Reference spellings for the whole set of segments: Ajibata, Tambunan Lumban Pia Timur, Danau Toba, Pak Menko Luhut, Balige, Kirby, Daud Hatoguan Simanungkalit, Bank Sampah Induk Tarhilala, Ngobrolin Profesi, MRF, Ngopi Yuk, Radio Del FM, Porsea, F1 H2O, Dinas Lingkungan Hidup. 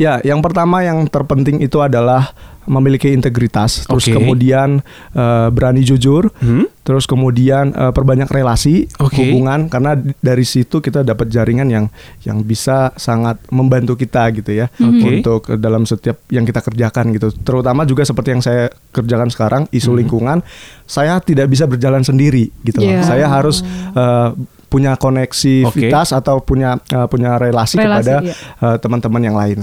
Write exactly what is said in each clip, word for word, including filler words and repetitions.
Ya, yang pertama yang terpenting itu adalah memiliki integritas, terus okay. kemudian uh, berani jujur, hmm? terus kemudian uh, perbanyak relasi, okay. hubungan, karena dari situ kita dapat jaringan yang yang bisa sangat membantu kita gitu ya, okay. untuk dalam setiap yang kita kerjakan gitu. Terutama juga seperti yang saya kerjakan sekarang, isu hmm. lingkungan, saya tidak bisa berjalan sendiri gitu loh. Yeah. Saya harus uh, punya koneksivitas okay. atau punya uh, punya relasi, relasi kepada iya. uh, teman-teman yang lain.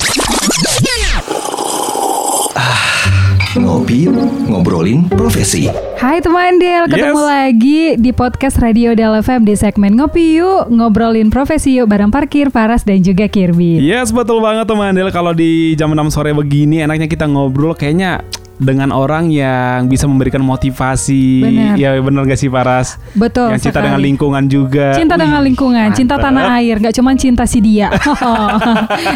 Ngopi, ngobrolin profesi. Hai teman Del, ketemu yes. lagi di podcast Radio Del F M di segmen Ngopi Yuk, ngobrolin profesi yuk bareng Parkir, Paras dan juga Kirby. Yes, betul banget teman Del, kalau di jam enam sore begini enaknya kita ngobrol kayaknya dengan orang yang bisa memberikan motivasi. Bener. Ya bener gak sih Paras? Betul. Yang cinta sekali. Dengan lingkungan juga. Cinta Wih, dengan lingkungan, mantap. Cinta tanah air, gak cuma cinta si dia.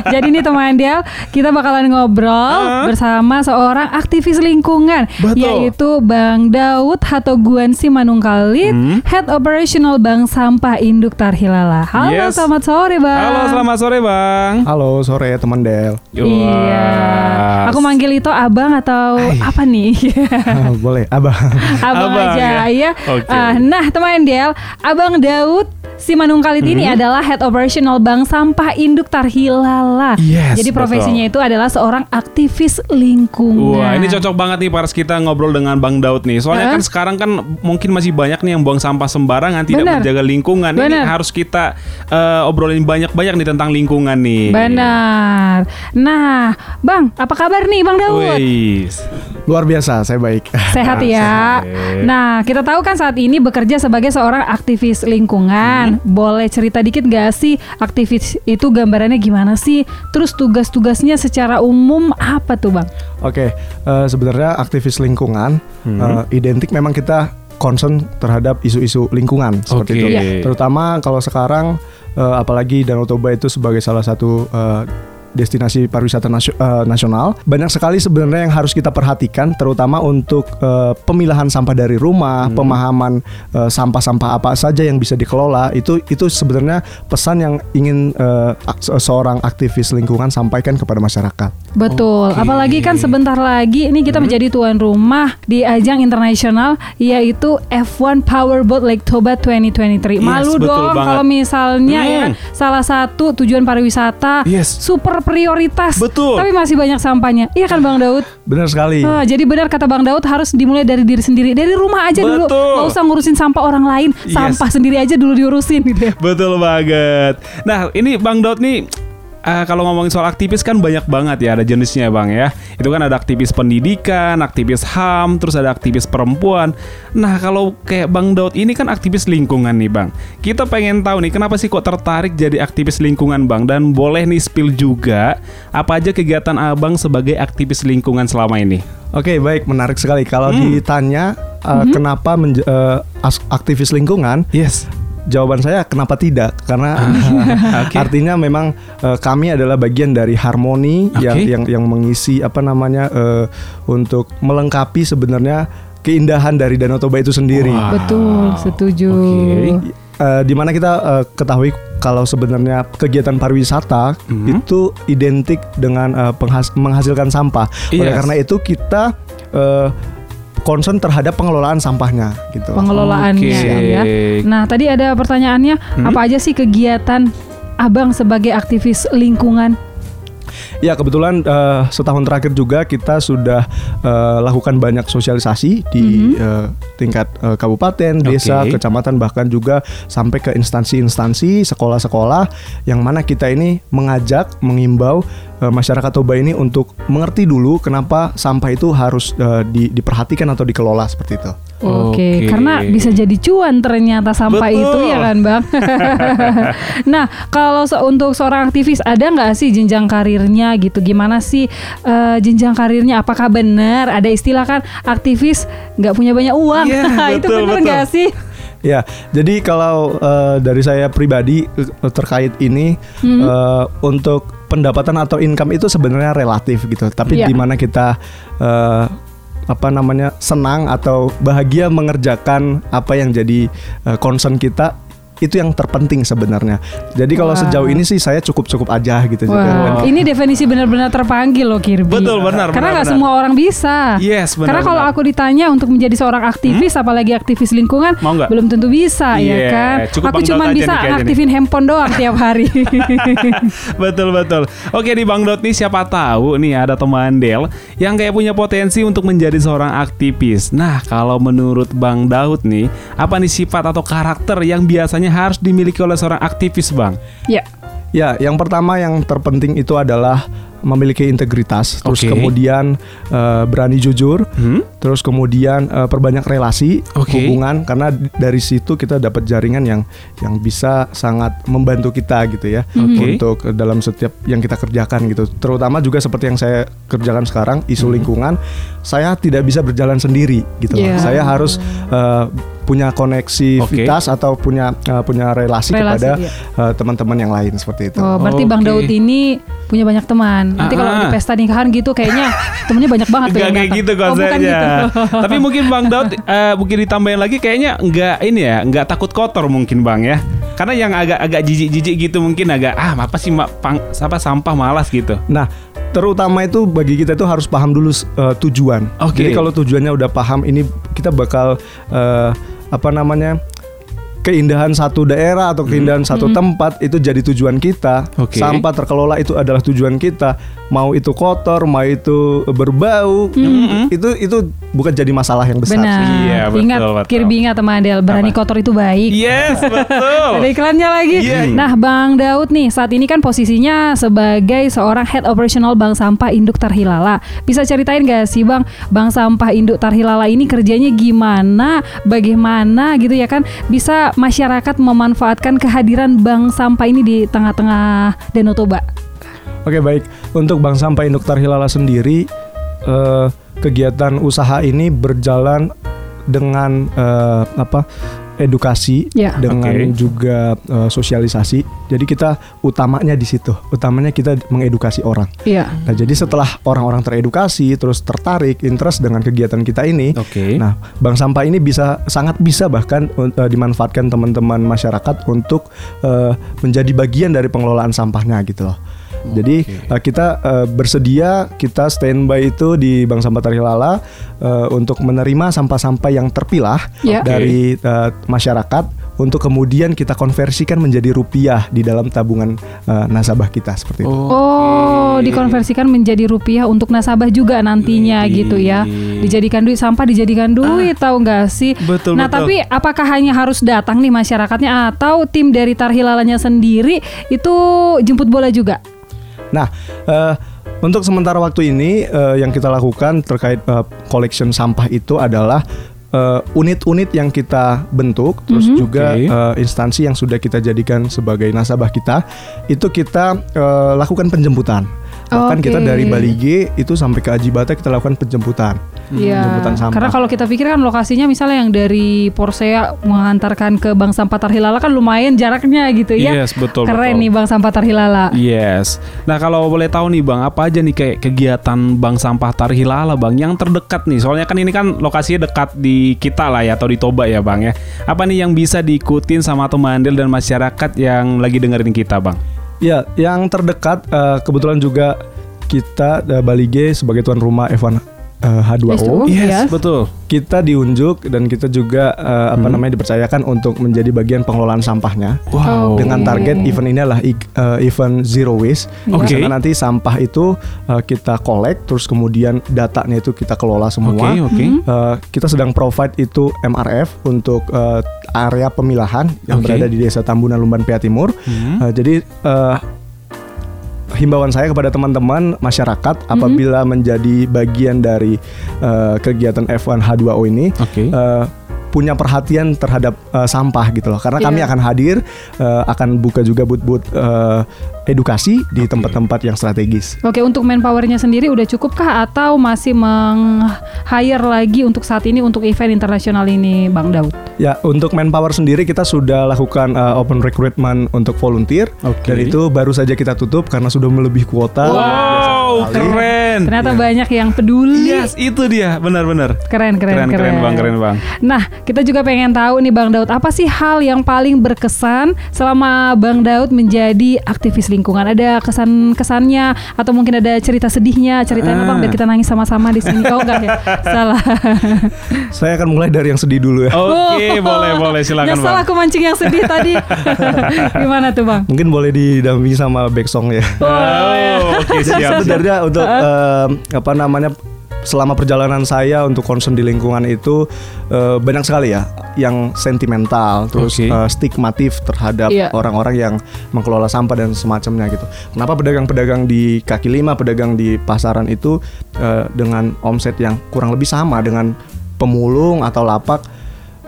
Jadi nih teman Del, kita bakalan ngobrol uh. bersama seorang aktivis lingkungan. Betul. Yaitu Bang Daud Hatoguan Simanungkalit, hmm. Head Operational Bank Sampah Induk Tarhilala. Halo yes. selamat sore Bang. Halo selamat sore Bang. Halo sore teman Del. Yes. Iya. Aku manggil itu abang atau apa nih? Oh, boleh, abang. Abang, abang aja ya. ya. Okay. Uh, nah, teman Del, Abang Daud Simanungkalit mm-hmm. ini adalah Head Operational Bank Sampah Induk Tarhilala. Yes, jadi profesinya betul. Itu adalah seorang aktivis lingkungan. Wah, ini cocok banget nih Paras kita ngobrol dengan Bang Daud nih. Soalnya huh? kan sekarang kan mungkin masih banyak nih yang buang sampah sembarangan, tidak Bener. menjaga lingkungan. Bener. Ini harus kita uh, obrolin banyak-banyak nih tentang lingkungan nih. Benar. Nah, Bang, apa kabar nih Bang Daud? Wais. Luar biasa, saya baik. Sehat ya. Sehat. Nah, kita tahu kan saat ini bekerja sebagai seorang aktivis lingkungan. Hmm. Boleh cerita dikit gak sih aktivis itu gambarannya gimana sih? Terus tugas-tugasnya secara umum apa tuh Bang? Oke, okay, uh, sebenarnya aktivis lingkungan hmm. uh, identik memang kita concern terhadap isu-isu lingkungan seperti okay. itu. Yeah. Terutama kalau sekarang uh, apalagi Danau Toba itu sebagai salah satu uh, destinasi pariwisata nasio, uh, nasional. Banyak sekali sebenarnya yang harus kita perhatikan, terutama untuk uh, pemilahan sampah dari rumah, hmm. pemahaman uh, sampah-sampah apa saja yang bisa dikelola. Itu itu sebenarnya pesan yang ingin uh, seorang aktivis lingkungan sampaikan kepada masyarakat. Betul. Okay. Apalagi kan sebentar lagi ini kita hmm. menjadi tuan rumah di ajang internasional yaitu F one Powerboat Lake Toba dua ribu dua puluh tiga. Malu yes, dong kalau misalnya hmm. ya salah satu tujuan pariwisata yes. super prioritas, betul. Tapi masih banyak sampahnya. Iya kan Bang Daud? Benar sekali. Oh, jadi benar kata Bang Daud, harus dimulai dari diri sendiri, dari rumah aja betul. dulu. Gak usah ngurusin sampah orang lain, yes. sampah sendiri aja dulu diurusin gitu ya. Betul banget. Nah, ini Bang Daud nih Uh, kalau ngomongin soal aktivis kan banyak banget ya, ada jenisnya Bang ya. Itu kan ada aktivis pendidikan, aktivis H A M, terus ada aktivis perempuan. Nah kalau kayak Bang Daud ini kan aktivis lingkungan nih Bang. Kita pengen tahu nih kenapa sih kok tertarik jadi aktivis lingkungan Bang. Dan boleh nih spill juga apa aja kegiatan Abang sebagai aktivis lingkungan selama ini. Oke okay, baik, menarik sekali. Kalau hmm. ditanya uh, mm-hmm. kenapa menj- uh, aktivis lingkungan, yes. jawaban saya kenapa tidak, karena okay. artinya memang uh, kami adalah bagian dari harmoni okay. yang yang yang mengisi apa namanya uh, untuk melengkapi sebenarnya keindahan dari Danau Toba itu sendiri. Wow. Betul, setuju. Okay. Uh, Di mana kita uh, ketahui kalau sebenarnya kegiatan pariwisata mm-hmm. itu identik dengan uh, penghas- menghasilkan sampah. Yes. Oleh karena itu kita uh, concern terhadap pengelolaan sampahnya gitu. Pengelolaannya okay. ya. Nah, tadi ada pertanyaannya, hmm? apa aja sih kegiatan Abang sebagai aktivis lingkungan? Ya, kebetulan uh, setahun terakhir juga kita sudah uh, lakukan banyak sosialisasi di mm-hmm. uh, tingkat uh, kabupaten, desa, okay. kecamatan, bahkan juga sampai ke instansi-instansi, sekolah-sekolah, yang mana kita ini mengajak, mengimbau uh, masyarakat Toba ini untuk mengerti dulu kenapa sampah itu harus uh, di, diperhatikan atau dikelola seperti itu. Oke, okay. okay. Karena bisa jadi cuan ternyata sampah Betul. Itu ya kan Bang. Nah, kalau se- untuk seorang aktivis ada nggak sih jenjang karirnya gitu? Gimana sih uh, jenjang karirnya? Apakah benar ada istilah kan aktivis nggak punya banyak uang? Yeah, itu benar nggak sih? Ya, jadi kalau uh, dari saya pribadi uh, terkait ini mm-hmm. uh, untuk pendapatan atau income itu sebenarnya relatif gitu. Tapi yeah. di mana kita uh, apa namanya senang atau bahagia mengerjakan apa yang jadi uh, concern kita, Itu yang terpenting sebenarnya. Jadi kalau wow. sejauh ini sih saya cukup-cukup aja gitu. Wow. Ini definisi benar-benar terpanggil loh Kirby. Betul, benar. Karena nggak semua orang bisa. Yes, benar. Karena kalau aku ditanya untuk menjadi seorang aktivis, hmm? apalagi aktivis lingkungan, belum tentu bisa yeah. ya kan. Cukup aku cuma bisa aktifin handphone doang tiap hari. Betul, betul. Oke di Bang Daud nih siapa tahu nih ada teman Del yang kayak punya potensi untuk menjadi seorang aktivis. Nah kalau menurut Bang Daud nih, apa nih sifat atau karakter yang biasanya harus dimiliki oleh seorang aktivis, Bang? Ya. Ya, yang pertama yang terpenting itu adalah memiliki integritas, terus okay. kemudian uh, berani jujur, hmm? terus kemudian uh, perbanyak relasi, okay. hubungan, karena dari situ kita dapat jaringan yang yang bisa sangat membantu kita gitu ya, okay. untuk dalam setiap yang kita kerjakan gitu. Terutama juga seperti yang saya kerjakan sekarang, isu hmm. lingkungan, saya tidak bisa berjalan sendiri gitu. Yeah. Saya harus uh, punya koneksivitas okay. atau punya uh, punya relasi, relasi kepada iya. uh, teman-teman yang lain seperti itu. Oh, berarti okay. Bang Daud ini punya banyak teman. Nanti uh-huh. kalau di pesta nikahan gitu kayaknya temennya banyak banget tuh. Gak kayak gitu konsepnya. Oh, gitu. Tapi mungkin Bang Daud uh, mungkin ditambahin lagi kayaknya enggak ini ya, enggak takut kotor mungkin Bang ya. Karena yang agak agak jijik-jijik gitu mungkin agak ah apa sih ma- pang, apa sampah malas gitu. Nah, terutama itu bagi kita itu harus paham dulu uh, tujuan. Okay. Jadi kalau tujuannya udah paham ini kita bakal uh, apa namanya keindahan satu daerah atau keindahan hmm. satu hmm. tempat itu jadi tujuan kita. Okay. Sampah terkelola itu adalah tujuan kita. Mau itu kotor, mau itu berbau, hmm. itu itu bukan jadi masalah yang besar. Benar. Iya, betul, ingat, betul. Kirby ingat sama Adel, berani apa? Kotor itu baik. Yes, betul. Ada iklannya lagi. Yeah. Nah, Bang Daud nih saat ini kan posisinya sebagai seorang head operational Bank Sampah Induk Tarhilala. Bisa ceritain gak sih Bang, Bank Sampah Induk Tarhilala ini kerjanya gimana, bagaimana gitu ya kan? Bisa masyarakat memanfaatkan kehadiran Bank Sampah ini di tengah-tengah Danau Toba. Oke baik, untuk Bank Sampah Induk Tarhilala sendiri eh, kegiatan usaha ini berjalan dengan eh, apa edukasi ya. Dengan okay. juga eh, sosialisasi. Jadi kita utamanya di situ, utamanya kita mengedukasi orang. Ya. Nah jadi setelah orang-orang teredukasi terus tertarik interest dengan kegiatan kita ini, okay. nah Bank Sampah ini bisa sangat bisa bahkan eh, dimanfaatkan teman-teman masyarakat untuk eh, menjadi bagian dari pengelolaan sampahnya gitu loh. Jadi okay. uh, kita uh, bersedia, kita standby itu di Bank Sampah Tarhilala uh, untuk menerima sampah-sampah yang terpilah yeah. okay. dari uh, masyarakat untuk kemudian kita konversikan menjadi rupiah di dalam tabungan uh, nasabah kita seperti itu. Oh, okay. dikonversikan menjadi rupiah untuk nasabah juga nantinya Ii. gitu ya. Dijadikan duit sampah, dijadikan duit, ah. tahu nggak sih? Betul. Nah, betul. Tapi apakah hanya harus datang nih masyarakatnya atau tim dari Tarhilalanya sendiri itu jemput bola juga? Nah, uh, untuk sementara waktu ini uh, yang kita lakukan terkait uh, collection sampah itu adalah uh, unit-unit yang kita bentuk, mm-hmm. terus juga okay. uh, instansi yang sudah kita jadikan sebagai nasabah kita, itu kita uh, lakukan penjemputan. Bahkan okay. kita dari Balige itu sampai ke Ajibata kita lakukan penjemputan. Iya. Penjemputan sampah. Karena kalau kita pikir kan lokasinya misalnya yang dari Porsea mengantarkan ke Bank Sampah Tarhilala kan lumayan jaraknya gitu ya. Yes, betul. Keren betul. Nih Bank Sampah Tarhilala. Yes. Nah, kalau boleh tahu nih Bang, apa aja nih kayak kegiatan Bank Sampah Tarhilala Bang yang terdekat nih? Soalnya kan ini kan lokasinya dekat di kita lah ya atau di Toba ya Bang ya. Apa nih yang bisa diikutin sama teman Andil dan masyarakat yang lagi dengerin kita Bang? Ya, yang terdekat uh, kebetulan juga kita uh, Balige sebagai tuan rumah F one uh, H two O. Yes, yes, betul. Kita diunjuk dan kita juga uh, hmm. apa namanya dipercayakan untuk menjadi bagian pengelolaan sampahnya. Wow. Dengan target okay. event ini adalah uh, event zero waste. Oke. Okay. Nanti sampah itu uh, kita collect terus kemudian datanya itu kita kelola semua. Oke, okay, oke. Okay. Uh, kita sedang provide itu M R F untuk uh, area pemilahan yang okay. berada di Desa Tambunan Lumban Pia Timur. Hmm. Uh, jadi uh, himbauan saya kepada teman-teman masyarakat apabila mm-hmm. menjadi bagian dari uh, kegiatan F one H two O ini. Okay. Uh, punya perhatian terhadap uh, sampah gitu loh. Karena yeah. kami akan hadir, uh, akan buka juga booth-booth uh, edukasi di okay. tempat-tempat yang strategis. Oke, okay, untuk manpowernya sendiri udah cukupkah atau masih meng-hire lagi untuk saat ini untuk event internasional ini Bang Daud? Ya, untuk manpower sendiri kita sudah lakukan uh, open recruitment untuk volunteer. Okay. Dan itu baru saja kita tutup karena sudah melebihi kuota. Wow, keren. keren. Ternyata ya. banyak yang peduli. Yes, itu dia, benar-benar. Keren, keren, keren, keren, keren bang, keren bang. Nah, kita juga pengen tahu nih Bang Daud, apa sih hal yang paling berkesan selama Bang Daud menjadi aktivis lingkungan? Ada kesan-kesannya atau mungkin ada cerita sedihnya? Ceritain ah. Bang, biar kita nangis sama-sama di sini. Oh enggak ya, salah. Saya akan mulai dari yang sedih dulu ya. Oke, okay, oh, boleh, boleh, silakan Bang. Nyesel aku mancing yang sedih tadi. Gimana tuh Bang? Mungkin boleh didampingi sama back song ya. Oh, oh oke okay, siap. Sebenarnya untuk uh, apa namanya, selama perjalanan saya untuk concern di lingkungan itu uh, banyak sekali ya yang sentimental, terus okay. uh, stigmatif terhadap yeah. orang-orang yang mengelola sampah dan semacamnya gitu. Kenapa pedagang-pedagang di kaki lima, pedagang di pasaran itu uh, dengan omset yang kurang lebih sama dengan pemulung atau lapak,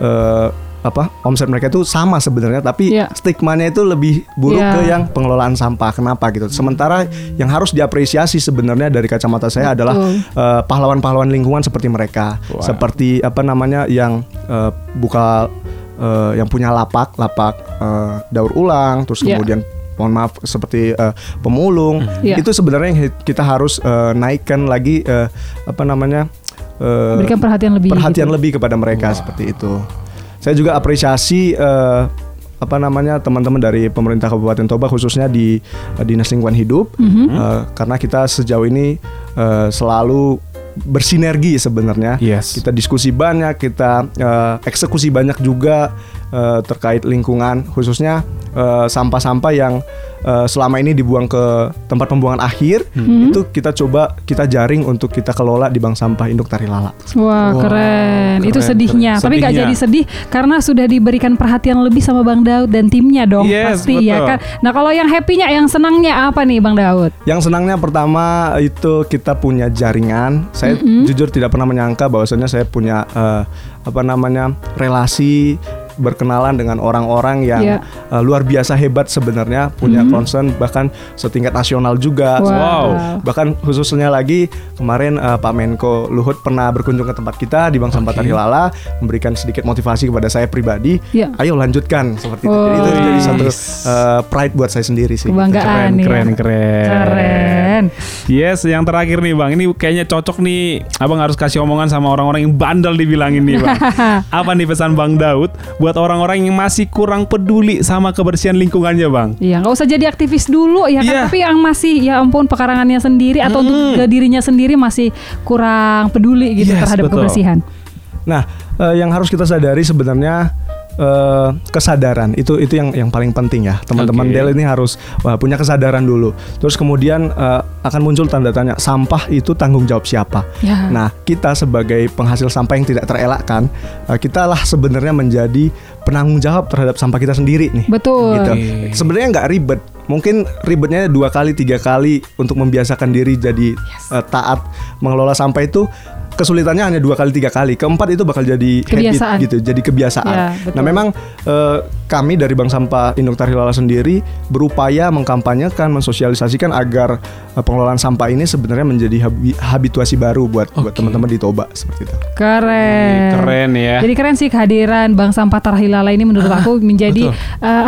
uh, apa omset mereka itu sama sebenarnya, tapi yeah. stigmanya itu lebih buruk yeah. ke yang pengelolaan sampah. Kenapa gitu? Sementara yang harus diapresiasi sebenarnya dari kacamata saya Betul. adalah uh, pahlawan-pahlawan lingkungan seperti mereka, wow. seperti apa namanya yang uh, buka uh, yang punya lapak lapak uh, daur ulang, terus yeah. kemudian mohon maaf seperti uh, pemulung yeah. itu sebenarnya yang kita harus uh, naikkan lagi uh, apa namanya uh, berikan perhatian lebih perhatian gitu. lebih kepada mereka wow. seperti itu. Saya juga apresiasi uh, apa namanya teman-teman dari pemerintah Kabupaten Toba, khususnya di uh, Dinas Lingkungan Hidup, mm-hmm. uh, karena kita sejauh ini uh, selalu bersinergi sebenarnya. Yes. Kita diskusi banyak, kita uh, eksekusi banyak juga uh, terkait lingkungan, khususnya uh, sampah-sampah yang uh, selama ini dibuang ke tempat pembuangan akhir, mm-hmm. itu kita coba kita jaring untuk kita kelola di Bank Sampah Induk Tarhilala. Wah, wow, keren. keren. Itu sedihnya, keren. tapi nggak jadi sedih karena sudah diberikan perhatian lebih sama Bang Daud dan timnya dong, yes, pasti betul. ya kan. Nah, kalau yang happy-nya, yang senangnya apa nih Bang Daud? Yang senangnya pertama itu kita punya jaringan. Saya Mm-hmm. jujur tidak pernah menyangka bahwasanya saya punya uh, apa namanya relasi, berkenalan dengan orang-orang yang yeah. uh, luar biasa hebat sebenarnya, punya mm-hmm. concern bahkan setingkat nasional juga. Wow. wow. Bahkan khususnya lagi kemarin uh, Pak Menko Luhut pernah berkunjung ke tempat kita di Bank Sampah okay. Tarhilala, memberikan sedikit motivasi kepada saya pribadi. Yeah. Ayo lanjutkan seperti oh. itu. Jadi itu jadi satu uh, pride buat saya sendiri sih. Kebanggaan, keren, ya. keren, keren, keren. Yes, yang terakhir nih Bang, ini kayaknya cocok nih. Abang harus kasih omongan sama orang-orang yang bandel dibilangin nih Bang. Apa nih pesan Bang Daud buat orang-orang yang masih kurang peduli sama kebersihan lingkungannya Bang? Iya, gak usah jadi aktivis dulu ya yeah. kan. Tapi yang masih ya ampun pekarangannya sendiri atau mm. untuk dirinya sendiri masih kurang peduli gitu yes, terhadap betul. kebersihan. Nah eh, yang harus kita sadari sebenarnya eh, kesadaran itu itu yang yang paling penting ya teman-teman. okay. Del ini harus wah, punya kesadaran dulu. Terus kemudian eh, akan muncul tanda tanya, sampah itu tanggung jawab siapa? yeah. Nah kita sebagai penghasil sampah yang tidak terelakkan, eh, kita lah sebenarnya menjadi penanggung jawab terhadap sampah kita sendiri nih. Betul gitu. e. Sebenarnya gak ribet, mungkin ribetnya dua kali, tiga kali untuk membiasakan diri jadi yes. uh, taat mengelola sampah itu. Kesulitannya hanya dua kali, tiga kali, keempat itu bakal jadi kebiasaan. habit gitu, jadi kebiasaan. Ya, nah memang eh, kami dari Bank Sampah Induk Tarhilala sendiri berupaya mengkampanyekan, mensosialisasikan agar eh, pengelolaan sampah ini sebenarnya menjadi habi- habituasi baru buat okay. buat teman-teman di Toba seperti itu. Keren. Keren ya. Jadi keren sih kehadiran Bank Sampah Tarhilala ini menurut ah, aku menjadi eh,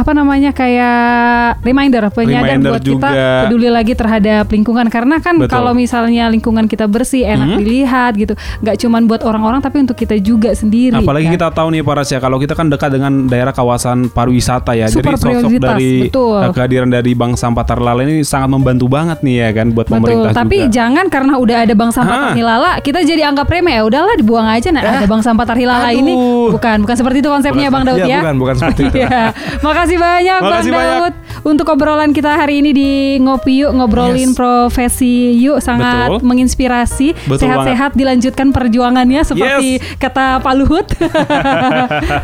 apa namanya kayak reminder, penyadar buat juga. kita peduli lagi terhadap lingkungan, karena kan betul. kalau misalnya lingkungan kita bersih, enak hmm? dilihat gitu. Gak cuman buat orang-orang tapi untuk kita juga sendiri. Apalagi kan? kita tahu nih Paras ya, kalau kita kan dekat dengan daerah kawasan pariwisata ya. Super Jadi sosok dari betul. kehadiran dari Bank Sampah Tarhilala ini sangat membantu banget nih ya kan buat betul. pemerintah tapi juga. Tapi jangan karena udah ada Bank Sampah Tarhilala kita jadi anggap remeh ya. Udahlah dibuang aja nah eh. ada Bank Sampah Tarhilala ini. Bukan bukan seperti itu konsepnya bukan, Bang Daud ya, ya. Bukan bukan seperti itu. ya. Makasih banyak Makasih Bang banyak. Daud untuk obrolan kita hari ini di Ngopi Yuk, ngobrolin yes. profesi yuk. Sangat betul. menginspirasi. Betul Sehat-sehat banget. dilanjut Lanjutkan perjuangannya seperti yes. kata Pak Luhut,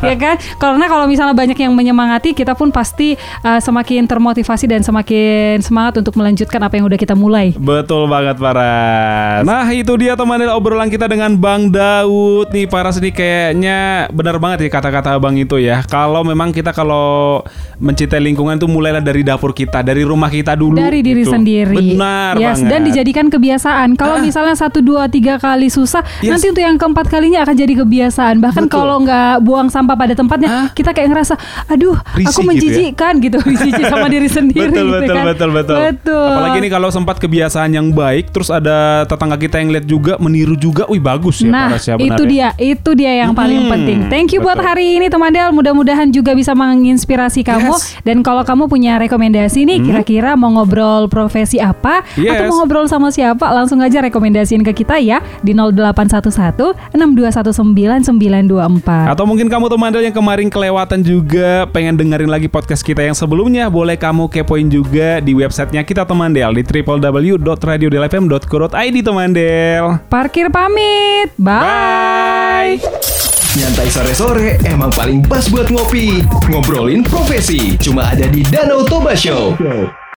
ya kan? Karena kalau misalnya banyak yang menyemangati, kita pun pasti uh, semakin termotivasi dan semakin semangat untuk melanjutkan apa yang udah kita mulai. Betul banget Paras. Nah itu dia teman-teman obrolan kita dengan Bang Daud nih. Paras ini kayaknya benar banget ya kata-kata Abang itu ya. Kalau memang kita kalau mencintai lingkungan itu mulailah dari dapur kita, dari rumah kita dulu. Dari diri gitu. sendiri. Benar yes, banget. Dan dijadikan kebiasaan. Kalau ah. misalnya satu, dua, tiga kali susah. Yes. Nanti untuk yang keempat kalinya akan jadi kebiasaan. Bahkan kalau nggak buang sampah pada tempatnya, ah? kita kayak ngerasa aduh risih, aku menjijikkan gitu, ya? gitu jijik sama diri sendiri. Betul, gitu betul, kan? betul betul betul. Apalagi ini kalau sempat kebiasaan yang baik, terus ada tetangga kita yang lihat juga, meniru juga, wih bagus ya. Nah itu dia, itu dia yang hmm, paling penting. Thank you betul. buat hari ini teman Del, mudah-mudahan juga bisa menginspirasi kamu. Yes. Dan kalau kamu punya rekomendasi nih, hmm. kira-kira mau ngobrol profesi apa, yes. atau mau ngobrol sama siapa, langsung aja rekomendasiin ke kita ya di nol delapan satu satu enam dua satu sembilan sembilan dua empat. Atau mungkin kamu teman Del yang kemarin kelewatan juga pengen dengerin lagi podcast kita yang sebelumnya, boleh kamu kepoin juga di websitenya kita teman Del di double-u double-u double-u dot radio del f m dot co dot i d teman Del. Parkir pamit. Bye. Bye. Nyantai sore-sore emang paling pas buat ngopi. Ngobrolin profesi, cuma ada di Danau Toba Show.